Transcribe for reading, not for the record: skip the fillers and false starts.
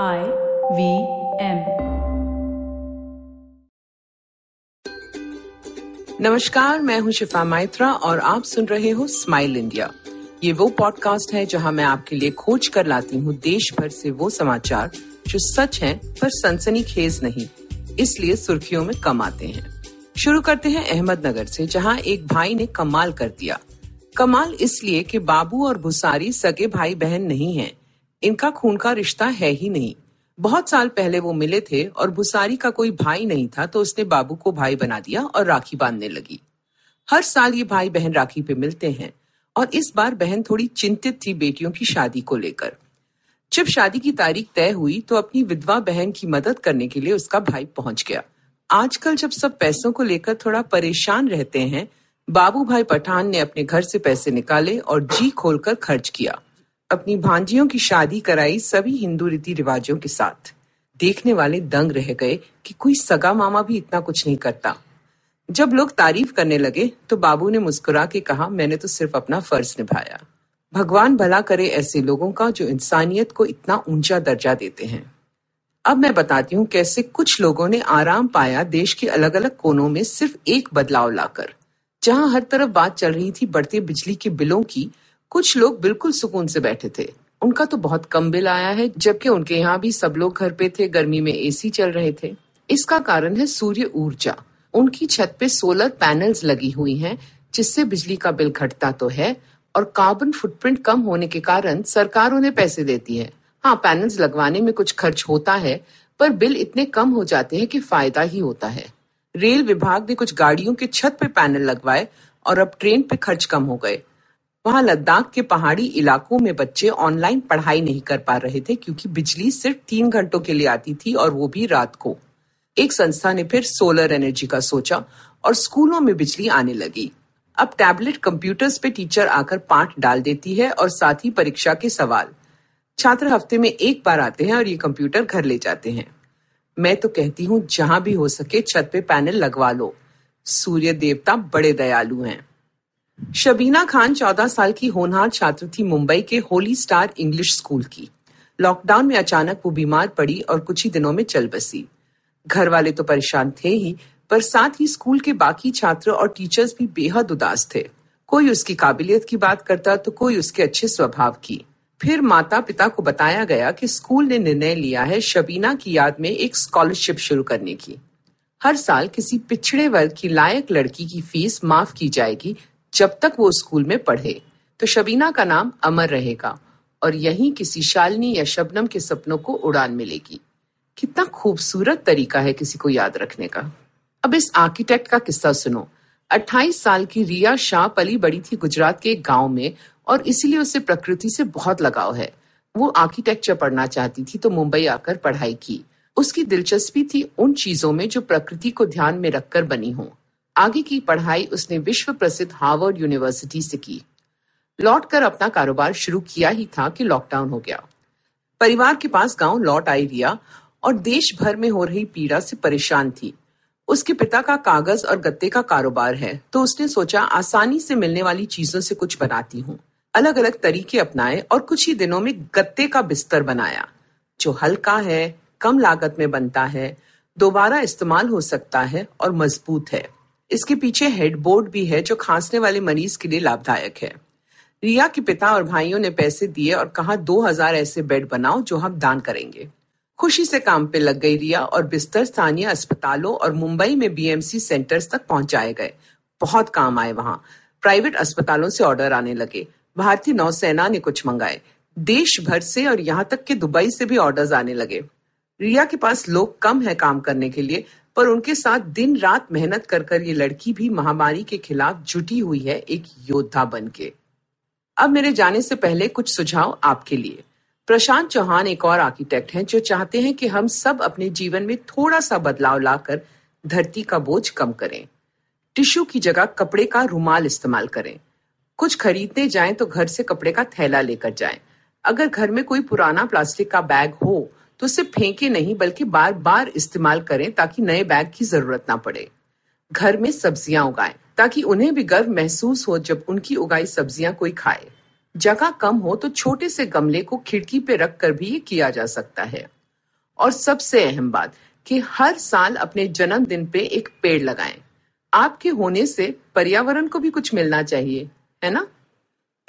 IVM। नमस्कार, मैं हूँ शिफा मैत्रा और आप सुन रहे हो स्माइल इंडिया। ये वो पॉडकास्ट है जहाँ मैं आपके लिए खोज कर लाती हूँ देश भर से वो समाचार जो सच हैं पर सनसनीखेज नहीं, इसलिए सुर्खियों में कम आते हैं। शुरू करते हैं अहमदनगर से, जहाँ एक भाई ने कमाल कर दिया। कमाल इसलिए कि बाबू और भुसारी सगे भाई बहन नहीं हैं, इनका खून का रिश्ता है ही नहीं। बहुत साल पहले वो मिले थे और भुसारी का कोई भाई नहीं था, तो उसने बाबू को भाई बना दिया और राखी बांधने लगी। हर साल ये भाई बहन राखी पे मिलते हैं और इस बार बहन थोड़ी चिंतित थी बेटियों की शादी को लेकर। जब शादी की तारीख तय हुई तो अपनी विधवा बहन की मदद करने के लिए उसका भाई पहुंच गया। आजकल जब सब पैसों को लेकर थोड़ा परेशान रहते हैं, बाबू भाई पठान ने अपने घर से पैसे निकाले और जी खोलकर खर्च किया। अपनी भांजियों की शादी कराई सभी हिंदू रीति रिवाजों के साथ। देखने वाले दंग रह गए कि कोई सगा मामा भी इतना कुछ नहीं करता। जब लोग तारीफ करने लगे तो बाबू ने मुस्कुरा के कहा, मैंने तो सिर्फ अपना फर्ज निभाया। भगवान भला करे ऐसे लोगों का जो इंसानियत को इतना ऊंचा दर्जा देते हैं। अब मैं बताती हूँ कैसे कुछ लोगों ने आराम पाया देश के अलग अलग कोनों में सिर्फ एक बदलाव लाकर। जहाँ हर तरफ बात चल रही थी बढ़ते बिजली के बिलों की, कुछ लोग बिल्कुल सुकून से बैठे थे। उनका तो बहुत कम बिल आया है, जबकि उनके यहाँ भी सब लोग घर पे थे, गर्मी में एसी चल रहे थे। इसका कारण है सूर्य ऊर्जा। उनकी छत पे सोलर पैनल्स लगी हुई हैं, जिससे बिजली का बिल घटता तो है और कार्बन फुटप्रिंट कम होने के कारण सरकार उन्हें पैसे देती है। हाँ, पैनल्स लगवाने में कुछ खर्च होता है, पर बिल इतने कम हो जाते हैं कि फायदा ही होता है। रेल विभाग ने कुछ गाड़ियों के छत पे पैनल लगवाए और अब ट्रेन पे खर्च कम हो गए। वहाँ लद्दाख के पहाड़ी इलाकों में बच्चे ऑनलाइन पढ़ाई नहीं कर पा रहे थे क्योंकि बिजली सिर्फ 3 घंटों के लिए आती थी, और वो भी रात को। एक संस्था ने फिर सोलर एनर्जी का सोचा और स्कूलों में बिजली आने लगी। अब टैबलेट कंप्यूटर्स पे टीचर आकर पाठ डाल देती है और साथ ही परीक्षा के सवाल। छात्र हफ्ते में 1 बार आते हैं और ये कंप्यूटर घर ले जाते हैं। मैं तो कहती हूँ जहां भी हो सके छत पे पैनल लगवा लो, सूर्य देवता बड़े दयालु हैं। शबीना खान 14 साल की होनहार छात्र थी मुंबई के होली स्टार इंग्लिश स्कूल की। लॉकडाउन में अचानक वो बीमार पड़ी और कुछ ही दिनों में चल बसी। घर वाले तो परेशान थे ही, पर साथ ही स्कूल के बाकी छात्र और टीचर्स भी बेहद उदास थे। कोई उसकी काबिलियत की बात करता तो कोई उसके अच्छे स्वभाव की। फिर माता पिता को बताया गया कि स्कूल ने निर्णय लिया है शबीना की याद में एक स्कॉलरशिप शुरू करने की। हर साल किसी पिछड़े वर्ग की लायक लड़की की फीस माफ की जाएगी जब तक वो स्कूल में पढ़े, तो शबीना का नाम अमर रहेगा और यहीं किसी शालिनी या शबनम के सपनों को उड़ान मिलेगी। कितना खूबसूरत तरीका है किसी को याद रखने का। अब इस आर्किटेक्ट का किस्सा सुनो। 28 साल की रिया शाह पली बड़ी थी गुजरात के एक गाँव में और इसीलिए उसे प्रकृति से बहुत लगाव है। वो आर्किटेक्चर पढ़ना चाहती थी तो मुंबई आकर पढ़ाई की। उसकी दिलचस्पी थी उन चीजों में जो प्रकृति को ध्यान में रखकर बनी हों। आगे की पढ़ाई उसने विश्व प्रसिद्ध हार्वर्ड यूनिवर्सिटी से की। लौटकर अपना कारोबार शुरू किया ही था कि लॉकडाउन हो गया। परिवार के पास गांव लौट आई रिया और देश भर में हो रही पीड़ा से परेशान थी। उसके पिता का कागज और गत्ते का कारोबार है, तो उसने सोचा आसानी से मिलने वाली चीजों से कुछ बनाती हूँ। अलग अलग तरीके अपनाए और कुछ ही दिनों में गत्ते का बिस्तर बनाया, जो हल्का है, कम लागत में बनता है, दोबारा इस्तेमाल हो सकता है और मजबूत है। इसके पीछे हेडबोर्ड भी है जो खांसने वाले मरीज के लिए लाभदायक है। रिया के पिता और भाइयों ने पैसे दिए और कहा 2000 ऐसे बेड बनाओ जो हम दान करेंगे। खुशी से काम पे लग गई रिया और बिस्तर स्थानीय अस्पतालों और मुंबई में बीएमसी सेंटर्स तक पहुंचाए गए। बहुत काम आए। वहां प्राइवेट अस्पतालों से ऑर्डर आने लगे। भारतीय नौसेना ने कुछ मंगाए। देश भर से और यहाँ तक कि दुबई से भी ऑर्डर्स आने लगे। रिया के पास लोग कम है काम करने के लिए, पर उनके साथ दिन रात मेहनत कर ये लड़की भी महामारी के खिलाफ जुटी हुई है एक योद्धा बनके। अब मेरे जाने से पहले कुछ सुझाव आपके लिए। प्रशांत चौहान एक और आर्किटेक्ट हैं जो चाहते हैं कि हम सब अपने जीवन में थोड़ा सा बदलाव लाकर धरती का बोझ कम करें। टिश्यू की जगह कपड़े का रुमाल इस्तेमाल करें। कुछ खरीदने जाएं तो घर से कपड़े का थैला लेकर जाएं। अगर घर में कोई पुराना प्लास्टिक का बैग हो तो उसे फेंके नहीं, बल्कि बार बार इस्तेमाल करें ताकि नए बैग की जरूरत ना पड़े। घर में सब्जियां उगाएं ताकि उन्हें भी गर्व महसूस हो जब उनकी उगाई सब्जियां कोई खाए। जगह कम हो तो छोटे से गमले को खिड़की पे रख कर भी ये किया जा सकता है। और सबसे अहम बात कि हर साल अपने जन्मदिन पे एक पेड़ लगाएं। आपके होने से पर्यावरण को भी कुछ मिलना चाहिए, है ना?